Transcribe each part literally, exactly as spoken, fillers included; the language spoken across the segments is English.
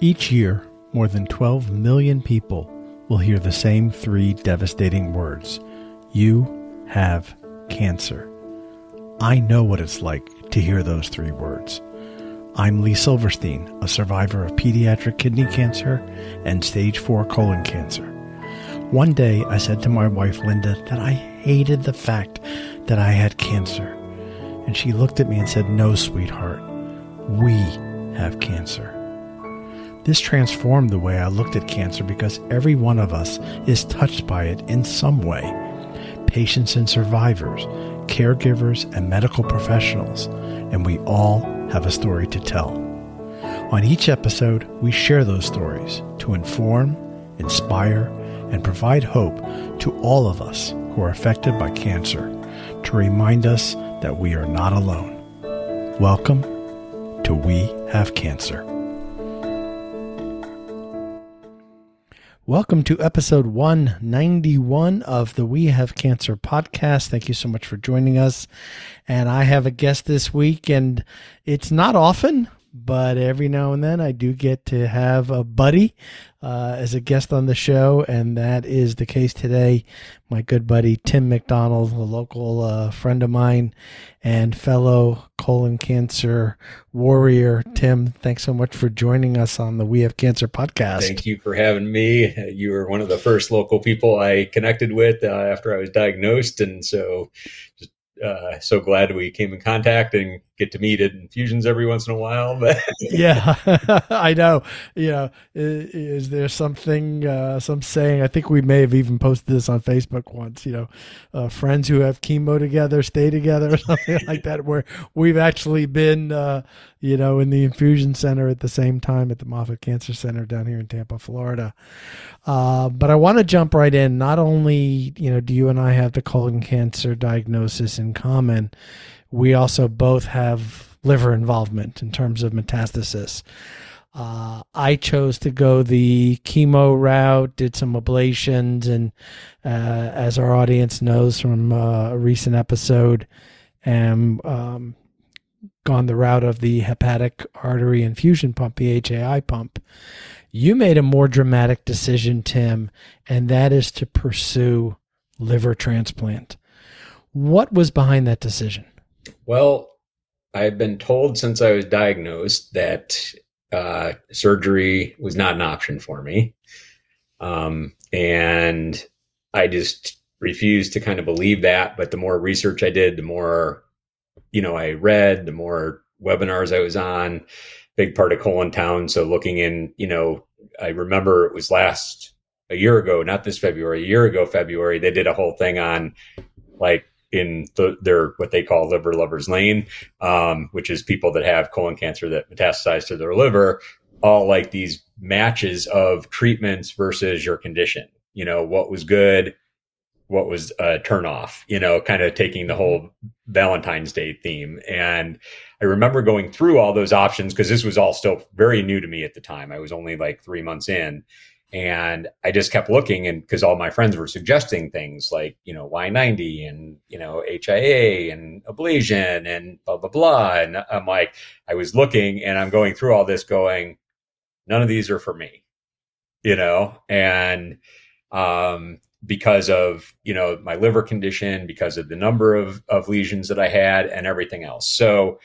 Each year, more than twelve million people will hear the same three devastating words. You have cancer. I know what it's like to hear those three words. I'm Lee Silverstein, a survivor of pediatric kidney cancer and stage four colon cancer. One day, I said to my wife, Linda, that I hated the fact that I had cancer. And she looked at me and said, no, sweetheart, we have cancer. This transformed the way I looked at cancer because every one of us is touched by it in some way. Patients and survivors, caregivers and medical professionals, and we all have a story to tell. On each episode, we share those stories to inform, inspire, and provide hope to all of us who are affected by cancer, to remind us that we are not alone. Welcome to We Have Cancer. Welcome to episode one ninety-one of the We Have Cancer podcast. Thank you so much for joining us. And I have a guest this week, and it's not often, but every now and then I do get to have a buddy uh, as a guest on the show, and that is the case today. My good buddy, Tim McDonald, a local uh, friend of mine and fellow colon cancer warrior. Tim, thanks so much for joining us on the We Have Cancer podcast. Thank you for having me. You were one of the first local people I connected with uh, after I was diagnosed, and so just Uh, so glad we came in contact and get to meet at infusions every once in a while. But yeah, I know. You know, is, is there something, uh, some saying, I think we may have even posted this on Facebook once, you know, uh, friends who have chemo together, stay together or something like that, where we've actually been, uh, you know, in the infusion center at the same time at the Moffitt Cancer Center down here in Tampa, Florida. Uh, but I want to jump right in. Not only, you know, do you and I have the colon cancer diagnosis in common, we also both have liver involvement in terms of metastasis. Uh, I chose to go the chemo route, did some ablations, and uh, as our audience knows from uh, a recent episode, am um, gone the route of the hepatic artery infusion pump, the H A I pump. You made a more dramatic decision, Tim, and that is to pursue liver transplant. What was behind that decision? Well, I've been told since I was diagnosed that uh, surgery was not an option for me. Um, and I just refused to kind of believe that. But the more research I did, the more, you know, I read, the more webinars I was on, big part of Colon Town. So looking in, you know, I remember it was last a year ago, not this February, a year ago, February, they did a whole thing on like, in the, their, what they call liver lovers lane, um, which is people that have colon cancer that metastasize to their liver, all like these matches of treatments versus your condition, you know, what was good, what was a turnoff, you know, kind of taking the whole Valentine's Day theme. And I remember going through all those options because this was all still very new to me at the time. I was only like three months in. And I just kept looking, and because all my friends were suggesting things like, you know, Y ninety and, you know, H I A and ablation and blah, blah, blah. And I'm like, I was looking and I'm going through all this going, none of these are for me, you know, and um, because of, you know, my liver condition, because of the number of, of lesions that I had and everything else. So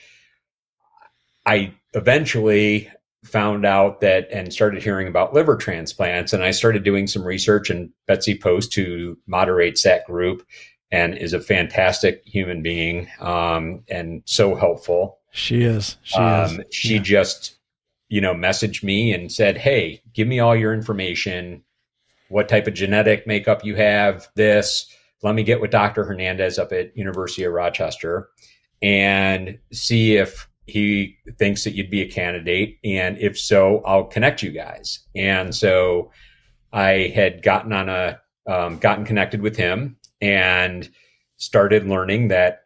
I eventually found out that and started hearing about liver transplants. And I started doing some research, and Betsy Post, who moderates that group and is a fantastic human being um, and so helpful. She is. She um, is. She yeah. just, you know, messaged me and said, hey, give me all your information. What type of genetic makeup you have, this. Let me get with Doctor Hernandez up at University of Rochester and see if he thinks that you'd be a candidate. And if so, I'll connect you guys. And so I had gotten on a, um, gotten connected with him and started learning that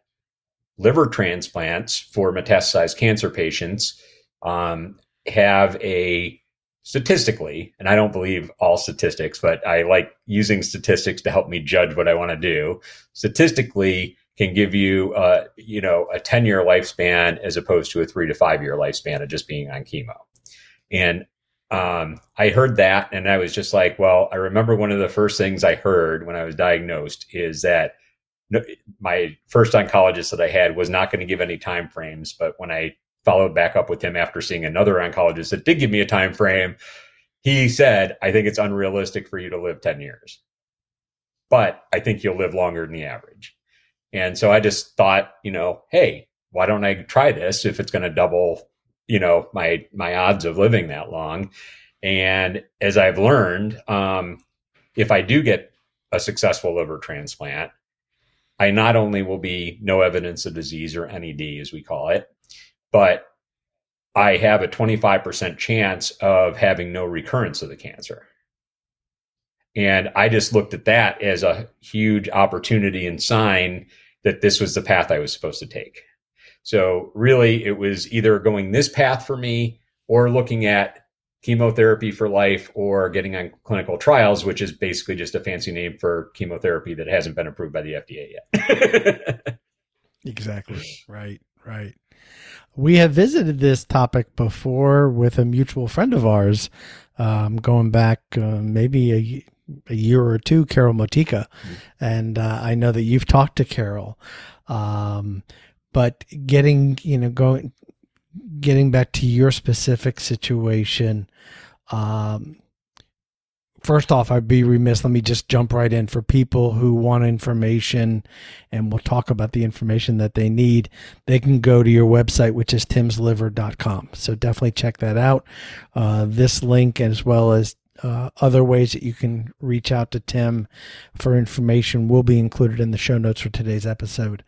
liver transplants for metastasized cancer patients um, have a statistically, and I don't believe all statistics, but I like using statistics to help me judge what I want to do. Statistically, can give you, uh, you know, a ten-year lifespan as opposed to a three to five-year lifespan of just being on chemo. And Um, I heard that and I was just like, well, I remember one of the first things I heard when I was diagnosed is that no, my first oncologist that I had was not going to give any time frames. But when I followed back up with him after seeing another oncologist that did give me a time frame, he said, I think it's unrealistic for you to live ten years, but I think you'll live longer than the average. And so I just thought, you know, hey, why don't I try this if it's going to double, you know, my, my odds of living that long. And as I've learned, um, if I do get a successful liver transplant, I not only will be no evidence of disease, or N E D as we call it, but I have a twenty-five percent chance of having no recurrence of the cancer. And I just looked at that as a huge opportunity and sign that this was the path I was supposed to take. So really, it was either going this path for me or looking at chemotherapy for life or getting on clinical trials, which is basically just a fancy name for chemotherapy that hasn't been approved by the F D A yet. Exactly. Right, right. We have visited this topic before with a mutual friend of ours, um, going back uh, maybe a, a year or two, Carol Motica. Mm-hmm. And uh, I know that you've talked to Carol. Um But getting, you know, going, getting back to your specific situation, um, first off, I'd be remiss. Let me just jump right in for people who want information, and we'll talk about the information that they need. They can go to your website, which is tims liver dot com. So definitely check that out. Uh, this link, as well as Uh, other ways that you can reach out to Tim for information, will be included in the show notes for today's episode.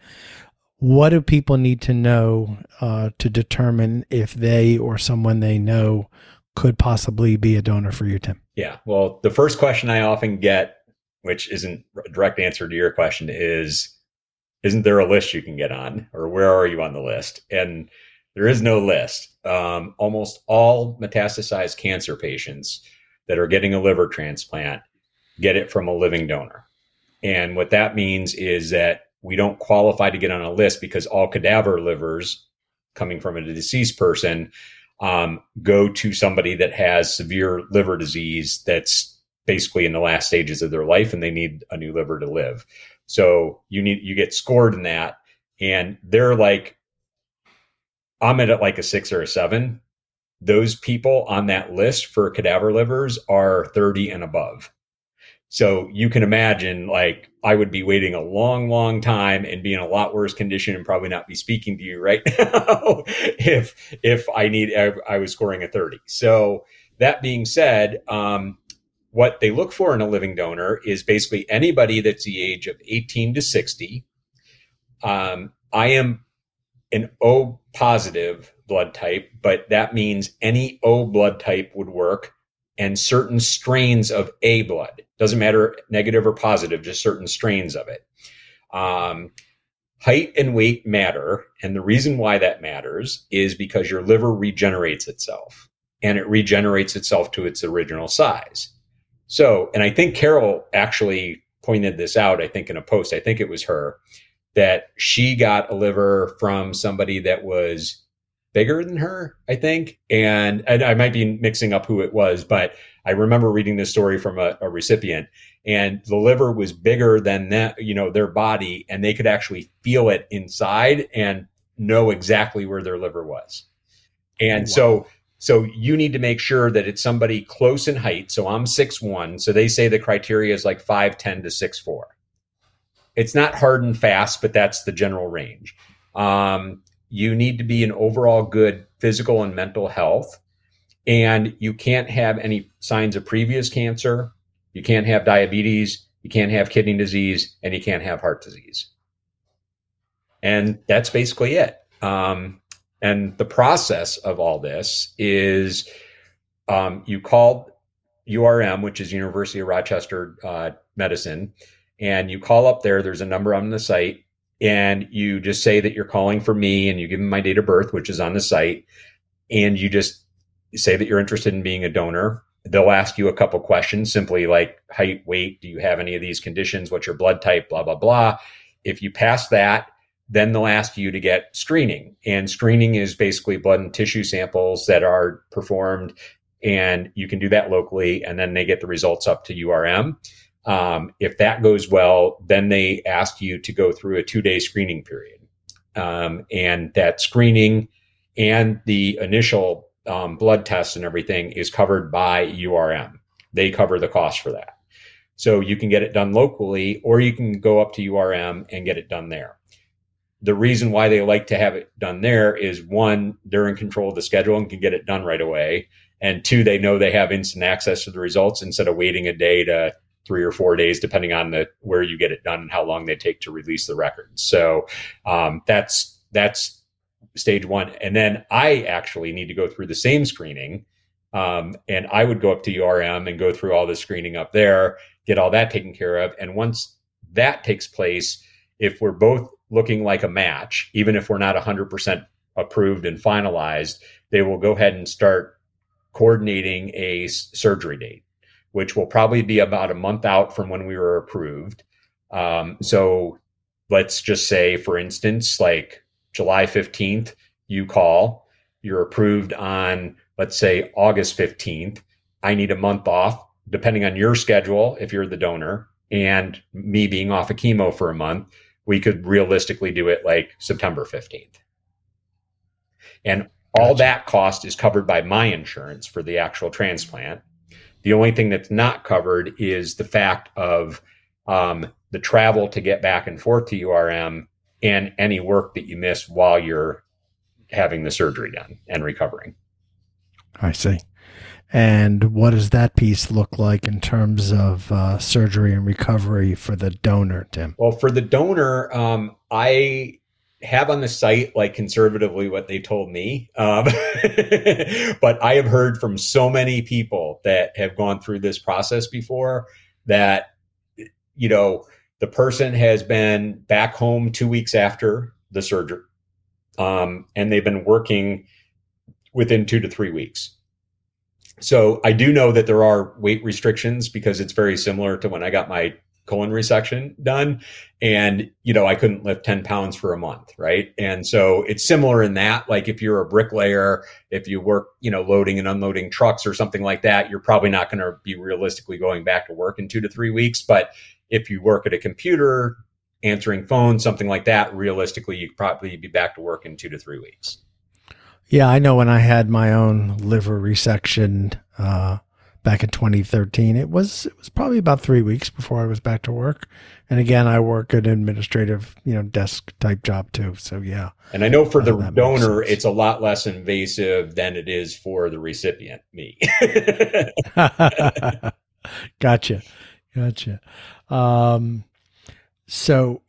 What do people need to know uh, to determine if they or someone they know could possibly be a donor for you, Tim? Yeah. Well, the first question I often get, which isn't a direct answer to your question, is, isn't there a list you can get on, or where are you on the list? And there is no list. Um, almost all metastasized cancer patients that are getting a liver transplant get it from a living donor. And what that means is that we don't qualify to get on a list because all cadaver livers coming from a deceased person um, go to somebody that has severe liver disease that's basically in the last stages of their life and they need a new liver to live. So you need, you get scored in that. And they're like, I'm at like a six or a seven. Those people on that list for cadaver livers are thirty and above. So you can imagine, like, I would be waiting a long, long time and be in a lot worse condition and probably not be speaking to you right now if if I need, I, I was scoring a thirty. So that being said, um, what they look for in a living donor is basically anybody that's the age of eighteen to sixty. Um, I am an O positive blood type, but that means any O blood type would work, and certain strains of A blood. Doesn't matter negative or positive, just certain strains of it. Um, height and weight matter. And the reason why that matters is because your liver regenerates itself, and it regenerates itself to its original size. So, and I think Carol actually pointed this out, I think in a post, I think it was her, that she got a liver from somebody that was bigger than her, I think. And, and I might be mixing up who it was, but I remember reading this story from a, a recipient, and the liver was bigger than that, you know, their body, and they could actually feel it inside and know exactly where their liver was. And wow. so, so you need to make sure that it's somebody close in height. So I'm six one. So they say the criteria is like five ten to six four. It's not hard and fast, but that's the general range. Um, You need to be in overall good physical and mental health, and you can't have any signs of previous cancer. You can't have diabetes. You can't have kidney disease, and you can't have heart disease. And that's basically it. Um, and the process of all this is um, you call U R M, which is University of Rochester uh, Medicine, and you call up there. There's a number on the site. And you just say that you're calling for me, and you give them my date of birth, which is on the site. And you just say that you're interested in being a donor. They'll ask you a couple questions, simply like height, weight, do you have any of these conditions? What's your blood type? Blah, blah, blah. If you pass that, then they'll ask you to get screening. And screening is basically blood and tissue samples that are performed and you can do that locally, and then they get the results up to U R M. Um, if that goes well, then they ask you to go through a two-day screening period. Um, and that screening and the initial um, blood tests and everything is covered by U R M. They cover the cost for that. So you can get it done locally, or you can go up to U R M and get it done there. The reason why they like to have it done there is, one, they're in control of the schedule and can get it done right away. And two, they know they have instant access to the results instead of waiting a day to three or four days, depending on the where you get it done and how long they take to release the records. So um, that's that's stage one. And then I actually need to go through the same screening. Um, and I would go up to U R M and go through all the screening up there, get all that taken care of. And once that takes place, if we're both looking like a match, even if we're not one hundred percent approved and finalized, they will go ahead and start coordinating a surgery date, which will probably be about a month out from when we were approved. Um, so let's just say, for instance, like July fifteenth, you call, you're approved on, let's say, August fifteenth. I need a month off, depending on your schedule, if you're the donor, and me being off of chemo for a month, we could realistically do it like September fifteenth. And all that cost is covered by my insurance for the actual transplant. The only thing that's not covered is the fact of um, the travel to get back and forth to U R M and any work that you miss while you're having the surgery done and recovering. I see. And what does that piece look like in terms of uh, surgery and recovery for the donor, Tim? Well, for the donor, um, I have on the site, like, conservatively what they told me. Um, but I have heard from so many people that have gone through this process before that, you know, the person has been back home two weeks after the surgery, um, and they've been working within two to three weeks. So I do know that there are weight restrictions because it's very similar to when I got my colon resection done, and, you know, I couldn't lift ten pounds for a month. Right. And so it's similar in that, like, if you're a bricklayer, if you work, you know, loading and unloading trucks or something like that, you're probably not going to be realistically going back to work in two to three weeks. But if you work at a computer, answering phones, something like that, realistically, you'd probably be back to work in two to three weeks. Yeah, I know when I had my own liver resection uh, back in twenty thirteen, it was it was probably about three weeks before I was back to work. And again, I work at an administrative, you know, desk type job too. So yeah. And I know for the uh, donor, it's a lot less invasive than it is for the recipient, me. Gotcha, gotcha. Um, so.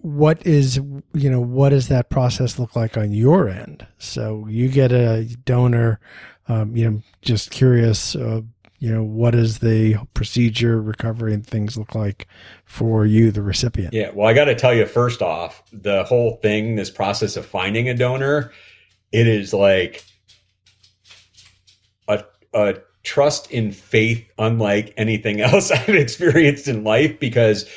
What is, you know, what does that process look like on your end? So you get a donor, um, you know, just curious, uh, you know, what is the procedure, recovery, and things look like for you, the recipient? Yeah, well, I got to tell you, first off, the whole thing, this process of finding a donor, it is like a a trust in faith unlike anything else I've experienced in life, because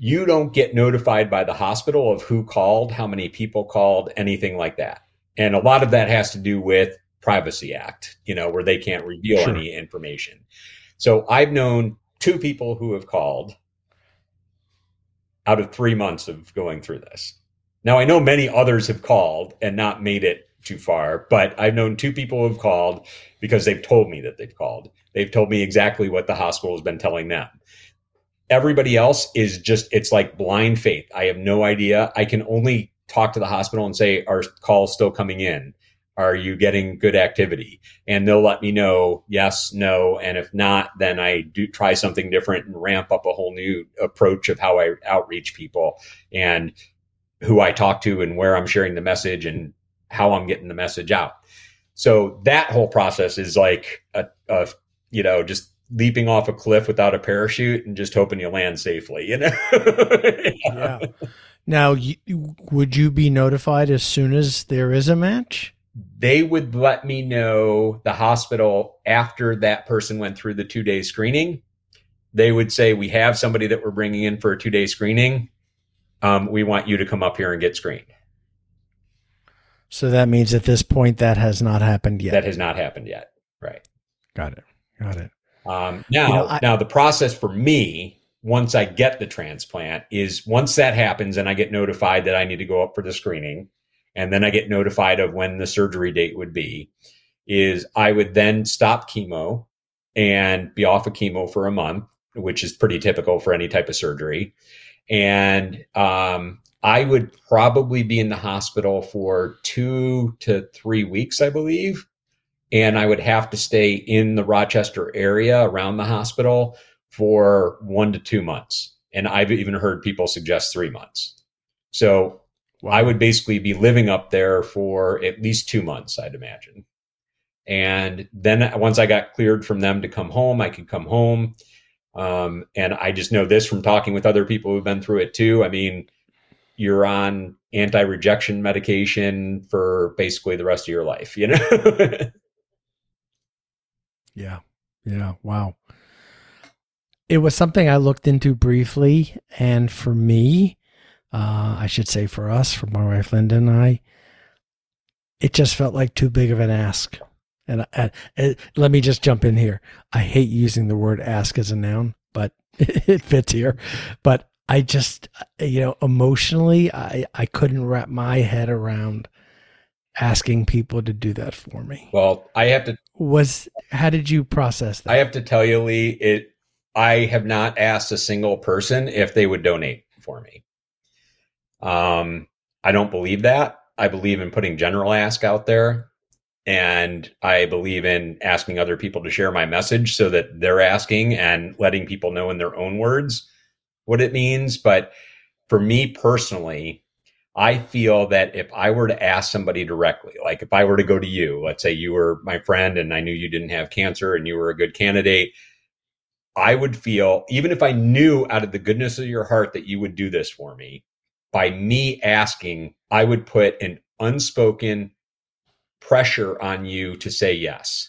you don't get notified by the hospital of who called, how many people called, anything like that. And a lot of that has to do with Privacy Act, you know, where they can't reveal sure. any information. So I've known two people who have called out of three months of going through this. Now, I know many others have called and not made it too far, but I've known two people who have called because they've told me that they've called. They've told me exactly what the hospital has been telling them. Everybody else is just, it's like blind faith. I have no idea. I can only talk to the hospital and say, are calls still coming in? Are you getting good activity? And they'll let me know, yes, no. And if not, then I do try something different and ramp up a whole new approach of how I outreach people and who I talk to and where I'm sharing the message and how I'm getting the message out. So that whole process is like a, a you know, just leaping off a cliff without a parachute and just hoping you land safely, you know? Yeah. Yeah. Now, you, would you be notified as soon as there is a match? They would let me know, the hospital, after that person went through the two-day screening. They would say, we have somebody that we're bringing in for a two-day screening. Um, we want you to come up here and get screened. So that means at this point that has not happened yet. That has not happened yet. Right. Got it. Got it. Um, now, you know, I, now the process for me, once I get the transplant, is once that happens and I get notified that I need to go up for the screening, and then I get notified of when the surgery date would be, is I would then stop chemo and be off of chemo for a month, which is pretty typical for any type of surgery. And um, I would probably be in the hospital for two to three weeks, I believe. And I would have to stay in the Rochester area around the hospital for one to two months. And I've even heard people suggest three months. So wow. I would basically be living up there for at least two months, I'd imagine. And then once I got cleared from them to come home, I could come home. Um, and I just know this from talking with other people who've been through it too. I mean, you're on anti-rejection medication for basically the rest of your life, you know? Yeah. Yeah. Wow. It was something I looked into briefly. And for me, uh, I should say for us, for my wife, Linda and I, it just felt like too big of an ask. And, and, and let me just jump in here. I hate using the word ask as a noun, but it fits here. But I just, you know, emotionally, I, I couldn't wrap my head around asking people to do that for me. Well, I have to. Was how did you process that? I have to tell you, Lee, it I have not asked a single person if they would donate for me. Um, I don't believe that. I believe in putting general ask out there, and I believe in asking other people to share my message so that they're asking and letting people know in their own words what it means. But for me personally, I feel that if I were to ask somebody directly, like if I were to go to you, let's say you were my friend and I knew you didn't have cancer and you were a good candidate, I would feel, even if I knew out of the goodness of your heart that you would do this for me, by me asking, I would put an unspoken pressure on you to say yes.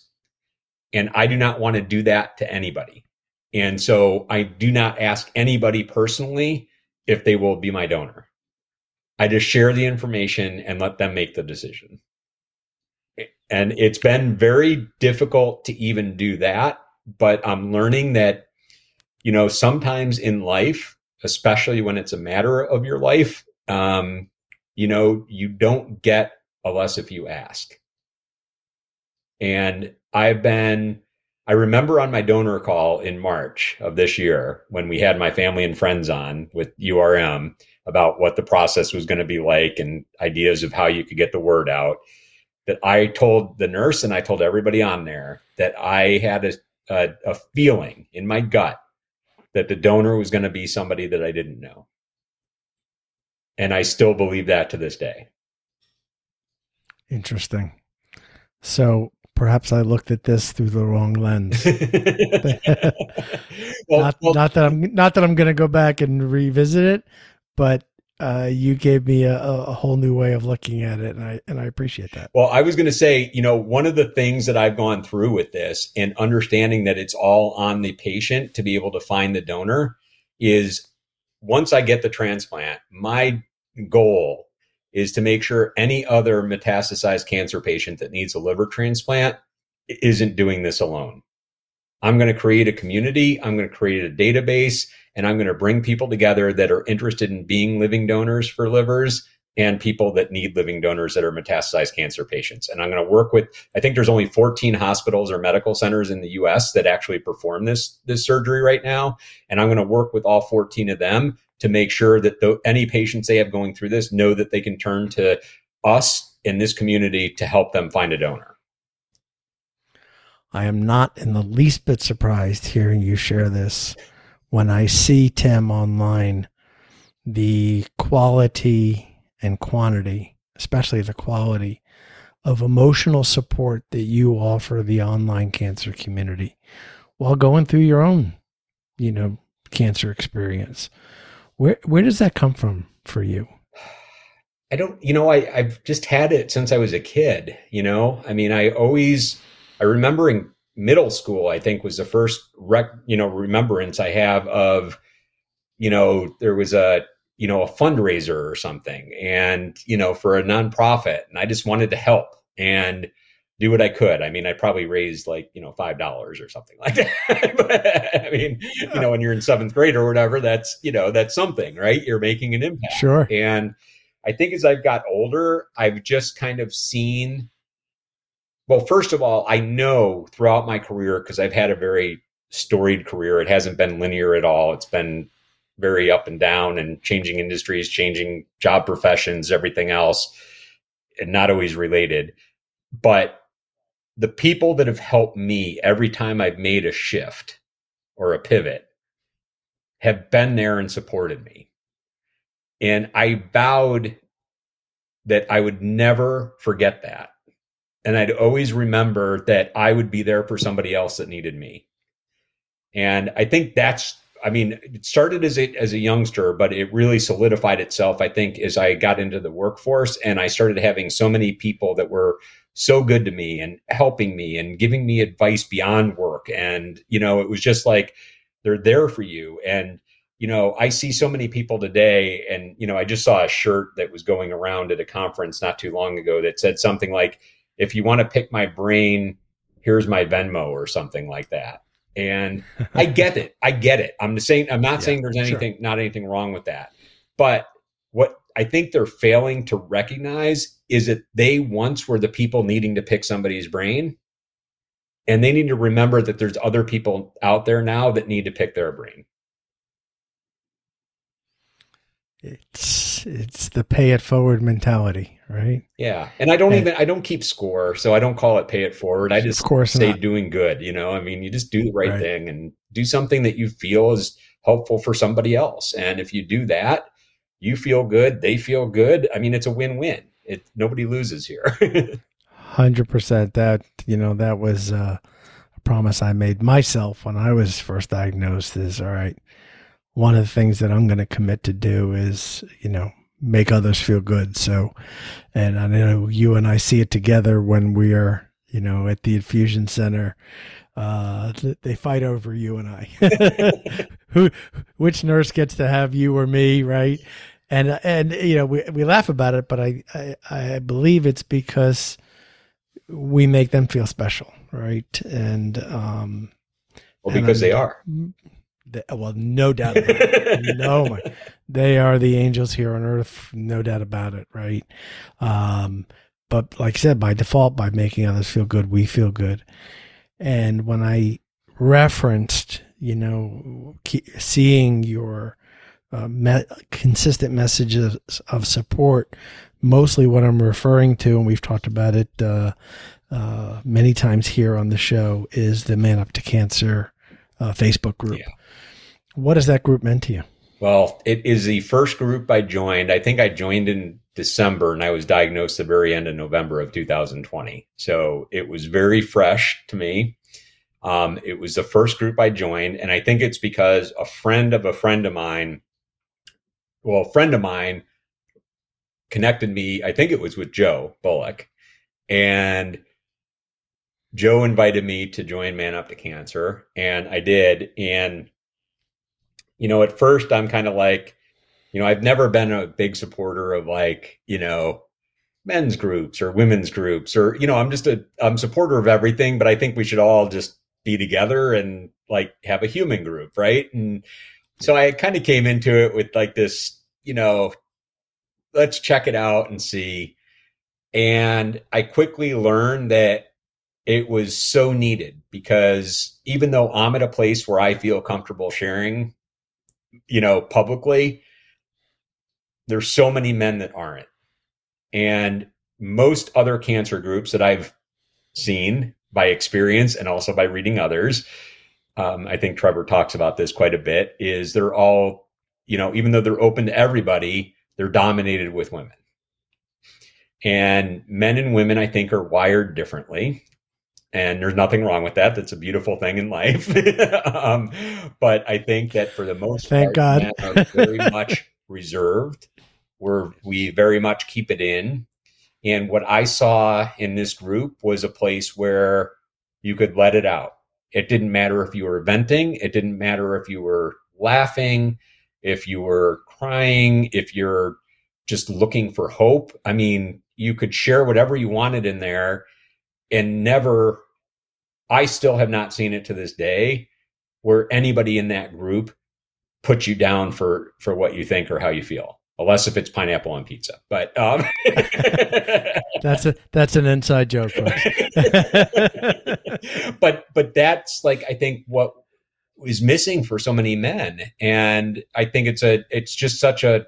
And I do not want to do that to anybody. And so I do not ask anybody personally if they will be my donor. I just share the information and let them make the decision. And it's been very difficult to even do that, but I'm learning that, you know, sometimes in life, especially when it's a matter of your life, um, you know, you don't get unless if you ask. And I've been, I remember on my donor call in March of this year, when we had my family and friends on with U R M, about what the process was going to be like and ideas of how you could get the word out, that I told the nurse and I told everybody on there that I had a, a, a feeling in my gut that the donor was going to be somebody that I didn't know. And I still believe that to this day. Interesting. So perhaps I looked at this through the wrong lens. well, not, well, not that I'm not that I'm going to go back and revisit it, but uh, you gave me a, a whole new way of looking at it, and I and I appreciate that. Well, I was going to say, you know, one of the things that I've gone through with this and understanding that it's all on the patient to be able to find the donor is, once I get the transplant, my goal is to make sure any other metastasized cancer patient that needs a liver transplant isn't doing this alone. I'm going to create a community, I'm going to create a database, and I'm going to bring people together that are interested in being living donors for livers and people that need living donors that are metastasized cancer patients. And I'm going to work with, I think there's only fourteen hospitals or medical centers in the U S that actually perform this, this surgery right now. And I'm going to work with all fourteen of them to make sure that the, any patients they have going through this know that they can turn to us in this community to help them find a donor. I am not in the least bit surprised hearing you share this. When I see Tim online, the quality and quantity, especially the quality of emotional support that you offer the online cancer community while going through your own, you know, cancer experience. Where where does that come from for you? I don't, you know, I, I've just had it since I was a kid, you know? I mean, I always, I remember in middle school, I think, was the first rec, you know, remembrance I have of, you know, there was a, you know, a fundraiser or something and, you know, for a nonprofit, and I just wanted to help. And do what I could. I mean, I probably raised like, you know, five dollars or something like that. But, I mean, yeah. you know, when you're in seventh grade or whatever, that's, you know, that's something, right? You're making an impact. Sure. And I think as I've got older, I've just kind of seen, well, first of all, I know throughout my career, because I've had a very storied career, it hasn't been linear at all. It's been very up and down and changing industries, changing job professions, everything else, and not always related. But the people that have helped me every time I've made a shift or a pivot have been there and supported me. And I vowed that I would never forget that. And I'd always remember that I would be there for somebody else that needed me. And I think that's, I mean, it started as a, as a youngster, but it really solidified itself, I think, as I got into the workforce and I started having so many people that were so good to me and helping me and giving me advice beyond work. And, you know, it was just like, they're there for you. And, you know, I see so many people today and, you know, I just saw a shirt that was going around at a conference not too long ago that said something like, if you want to pick my brain, here's my Venmo or something like that. And I get it. I get it. I'm saying, I'm not yeah, saying there's anything, sure. not anything wrong with that. But what I think they're failing to recognize is that they once were the people needing to pick somebody's brain. And they need to remember that there's other people out there now that need to pick their brain. It's, it's the pay it forward mentality, right? Yeah. And I don't and, even, I don't keep score, so I don't call it pay it forward. I just of course say not. doing good, you know, I mean, you just do the right, right thing and do something that you feel is helpful for somebody else. And if you do that, you feel good, they feel good. I mean, it's a win-win. It, nobody loses here. one hundred percent. That, you know, that was uh, a promise I made myself when I was first diagnosed is, all right, one of the things that I'm going to commit to do is, you know, make others feel good. So, and I know you and I see it together when we are, you know, at the infusion center, uh, they fight over you and I, who, which nurse gets to have you or me. Right. And, and, you know, we, we laugh about it, but I, I, I believe it's because we make them feel special. Right. And, um, well, because and they are. They, well, no doubt about it. No, my, they are the angels here on earth, no doubt about it, right? Um, but like I said, by default, by making others feel good, we feel good. And when I referenced, you know, seeing your uh, me- consistent messages of support, mostly what I'm referring to, and we've talked about it uh, uh, many times here on the show, is the Man Up to Cancer Uh, Facebook group. Yeah. What has that group meant to you? Well, it is the first group I joined. I think I joined in December and I was diagnosed the very end of November of two thousand twenty. So it was very fresh to me. Um, it was the first group I joined. And I think it's because a friend of a friend of mine, well, a friend of mine connected me. I think it was with Joe Bullock, and Joe invited me to join Man Up to Cancer, and I did. And, you know, at first I'm kind of like, you know, I've never been a big supporter of like, you know, men's groups or women's groups or, you know, I'm just a, I'm supporter of everything, but I think we should all just be together and like have a human group. Right. And so I kind of came into it with like this, you know, let's check it out and see. And I quickly learned that it was so needed, because even though I'm at a place where I feel comfortable sharing, you know, publicly, there's so many men that aren't. And most other cancer groups that I've seen by experience and also by reading others, um, I think Trevor talks about this quite a bit, is they're all, you know, even though they're open to everybody, they're dominated with women. And men and women, I think, are wired differently. And there's nothing wrong with that. That's a beautiful thing in life. um, but I think that for the most Thank part, men are very much reserved. We're, we very much keep it in. And what I saw in this group was a place where you could let it out. It didn't matter if you were venting. It didn't matter if you were laughing, if you were crying, if you're just looking for hope. I mean, you could share whatever you wanted in there. and never, I still have not seen it to this day where anybody in that group puts you down for, for what you think or how you feel, unless if it's pineapple on pizza. But um, that's a, that's an inside joke. but, but that's like, I think what is missing for so many men. And I think it's a, it's just such a,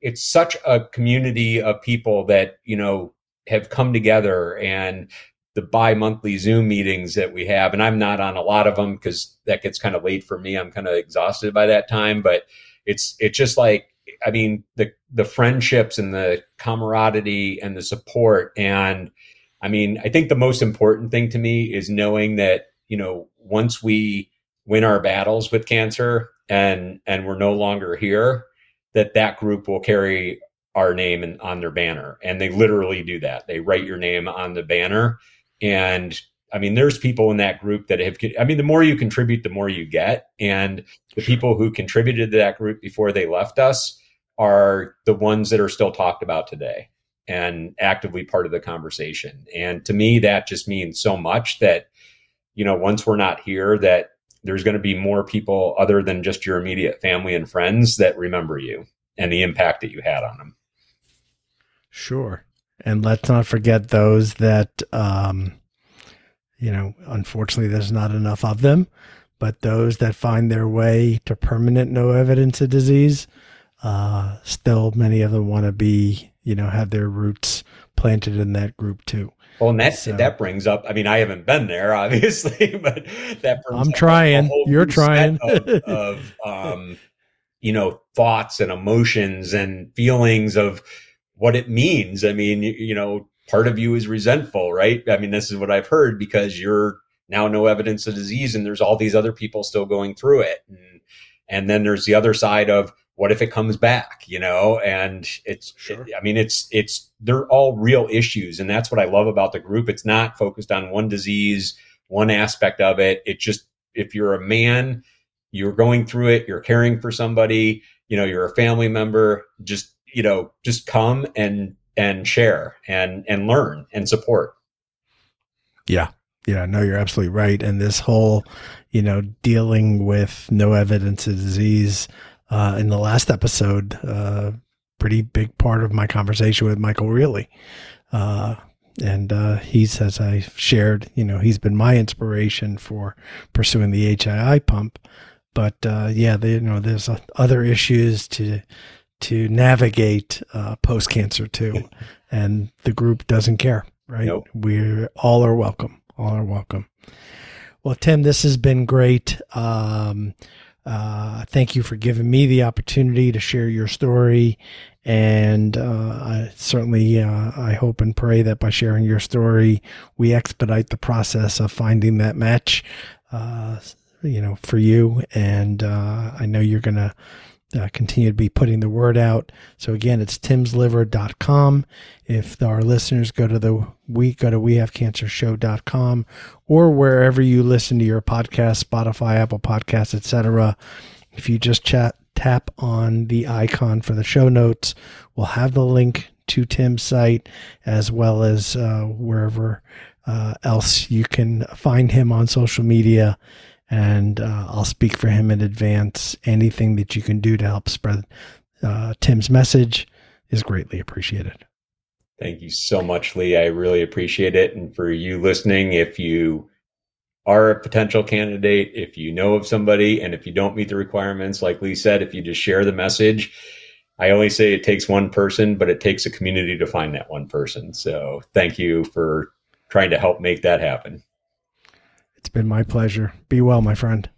it's such a community of people that, you know, have come together, and the bi-monthly Zoom meetings that we have, and I'm not on a lot of them because that gets kind of late for me. I'm kind of exhausted by that time, but it's, it's just like, I mean, the, the friendships and the camaraderie and the support. And I mean, I think the most important thing to me is knowing that, you know, once we win our battles with cancer and, and we're no longer here, that that group will carry our name and on their banner. And they literally do that. They write your name on the banner. And I mean, there's people in that group that have, I mean, the more you contribute, the more you get. And the people who contributed to that group before they left us are the ones that are still talked about today and actively part of the conversation. And to me, that just means so much that, you know, once we're not here, that there's going to be more people other than just your immediate family and friends that remember you and the impact that you had on them. Sure. And let's not forget those that, um, you know, unfortunately, there's not enough of them, but those that find their way to permanent no evidence of disease, uh, still many of them want to be, you know, have their roots planted in that group too. Well, and that, so, that brings up, I mean, I haven't been there, obviously, but that brings I'm up trying. A whole You're trying. Set of, of um, you know, thoughts and emotions and feelings of what it means. I mean, you, you know, part of you is resentful, right? I mean, this is what I've heard, because you're now no evidence of disease and there's all these other people still going through it. And, and then there's the other side of, what if it comes back, you know? And it's, sure. it, I mean, it's, it's, they're all real issues. And that's what I love about the group. It's not focused on one disease, one aspect of it. It just, if you're a man, you're going through it, you're caring for somebody, you know, you're a family member, just, you know, just come and, and share and, and learn and support. Yeah. Yeah. No, you're absolutely right. And this whole, you know, dealing with no evidence of disease, Uh, in the last episode, uh, pretty big part of my conversation with Michael, really. Uh, and uh, he's, as I shared, you know, he's been my inspiration for pursuing the H I I pump. But uh, yeah, they, you know, there's uh, other issues to to navigate uh, post-cancer too. And the group doesn't care, right? Nope. We're all are welcome. All are welcome. Well, Tim, this has been great. Um Uh, thank you for giving me the opportunity to share your story. And, uh, I certainly, uh, I hope and pray that by sharing your story, we expedite the process of finding that match, uh, you know, for you. And, uh, I know you're going to uh, continue to be putting the word out. So again, it's tims liver dot com. If our listeners go to the, we go to we have cancer show dot com or wherever you listen to your podcast, Spotify, Apple Podcasts, et cetera. If you just chat, tap on the icon for the show notes, we'll have the link to Tim's site as well as uh, wherever uh, else you can find him on social media. And uh, I'll speak for him in advance. Anything that you can do to help spread uh, Tim's message is greatly appreciated. Thank you so much, Lee. I really appreciate it. And for you listening, if you are a potential candidate, if you know of somebody, and if you don't meet the requirements, like Lee said, if you just share the message, I always say it takes one person, but it takes a community to find that one person. So thank you for trying to help make that happen. It's been my pleasure. Be well, my friend.